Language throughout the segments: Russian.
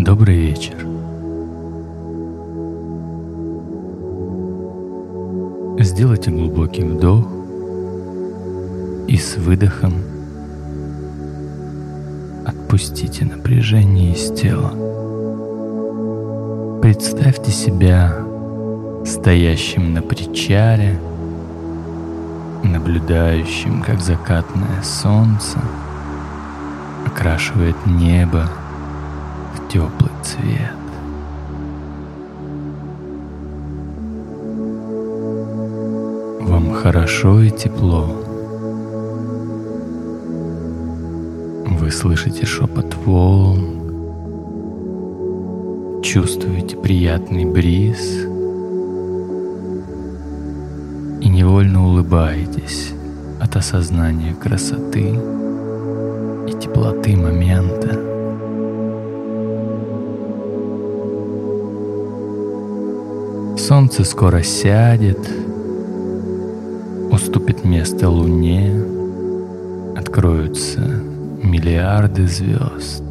Добрый вечер. Сделайте глубокий вдох и с выдохом отпустите напряжение из тела. Представьте себя стоящим на причале, наблюдающим, как закатное солнце окрашивает небо в теплый цвет. Вам хорошо и тепло. Вы слышите шепот волн, чувствуете приятный бриз и невольно улыбаетесь от осознания красоты и теплоты момента. Солнце скоро сядет, уступит место луне, откроются миллиарды звезд,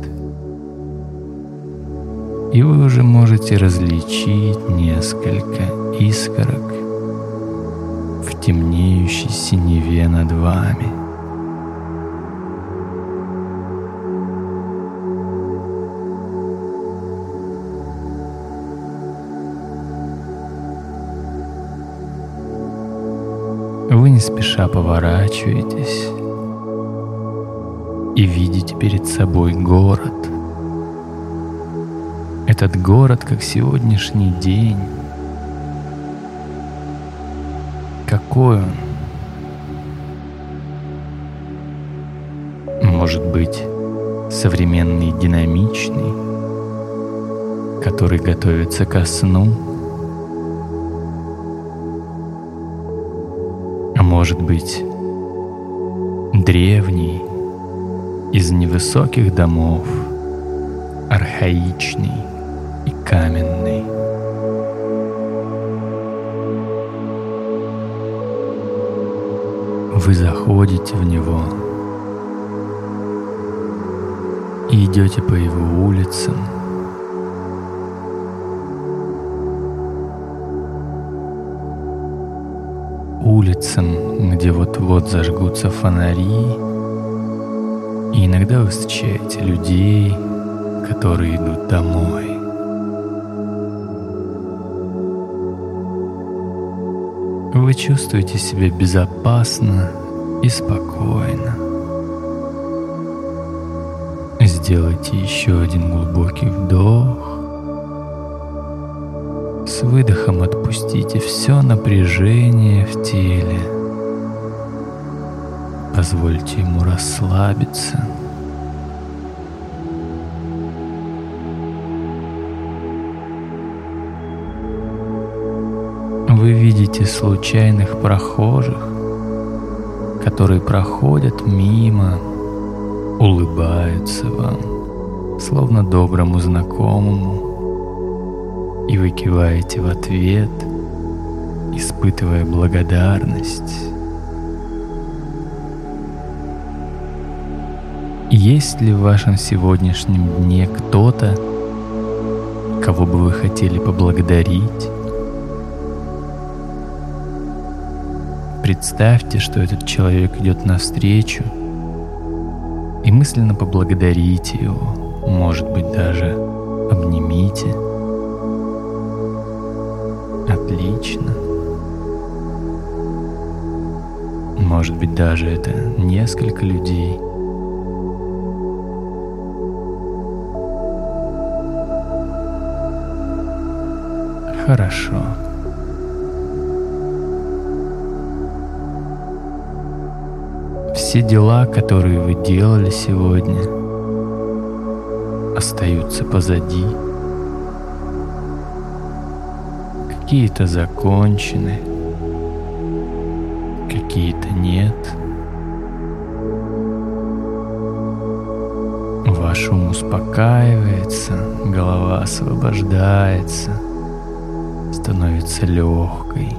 и вы уже можете различить несколько искорок в темнеющей синеве над вами. Вы не спеша поворачиваетесь и видите перед собой город. Этот город, как сегодняшний день. Какой он? Может быть, современный, динамичный, который готовится ко сну? Может быть, древний, из невысоких домов, архаичный и каменный. Вы заходите в него и идете по его улицам. Улицам, где вот-вот зажгутся фонари, и иногда вы встречаете людей, которые идут домой. Вы чувствуете себя безопасно и спокойно. Сделайте еще один глубокий вдох. С выдохом отпустите все напряжение в теле. Позвольте ему расслабиться. Вы видите случайных прохожих, которые проходят мимо, улыбаются вам, словно доброму знакомому. И вы киваете в ответ, испытывая благодарность. Есть ли в вашем сегодняшнем дне кто-то, кого бы вы хотели поблагодарить? Представьте, что этот человек идет навстречу, и мысленно поблагодарите его, может быть, даже обнимите. Отлично. Может быть, даже это несколько людей. Хорошо. Все дела, которые вы делали сегодня, остаются позади. Какие-то закончены, какие-то нет. Ваш ум успокаивается, голова освобождается, становится легкой.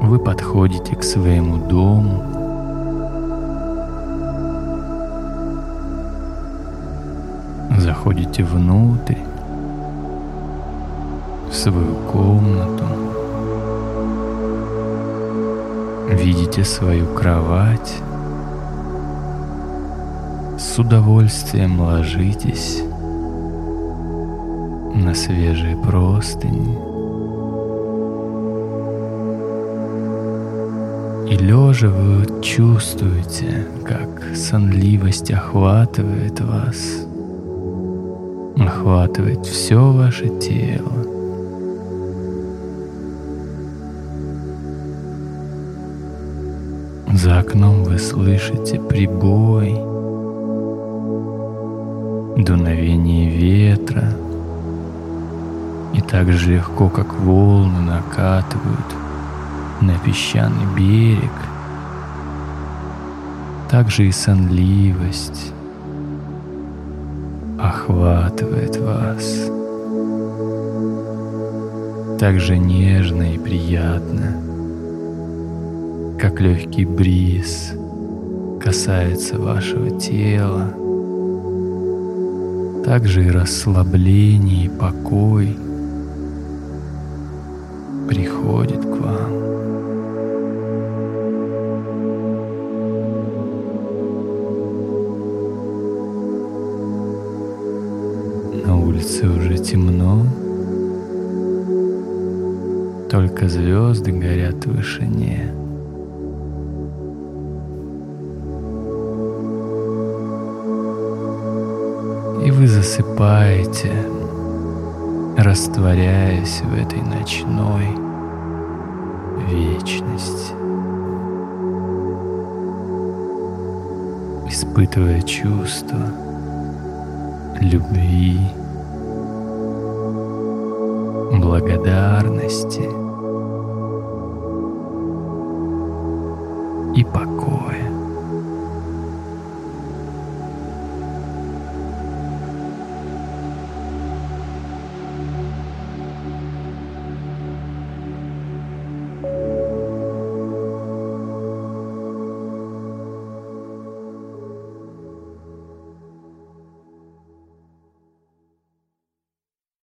Вы подходите к своему дому. заходите внутрь, в свою комнату, видите свою кровать, с удовольствием ложитесь на свежие простыни и лежа вы чувствуете, как сонливость охватывает вас, охватывает все ваше тело. За окном вы слышите прибой, дуновение ветра, и так же легко, как волны накатывают на песчаный берег, так же и сонливость охватывает вас, так же нежно и приятно, как легкий бриз касается вашего тела, также и расслабление и покой приходит к вам. На улице уже темно, только звезды горят в вышине. Вы засыпаете, растворяясь в этой ночной вечности, испытывая чувство любви, благодарности.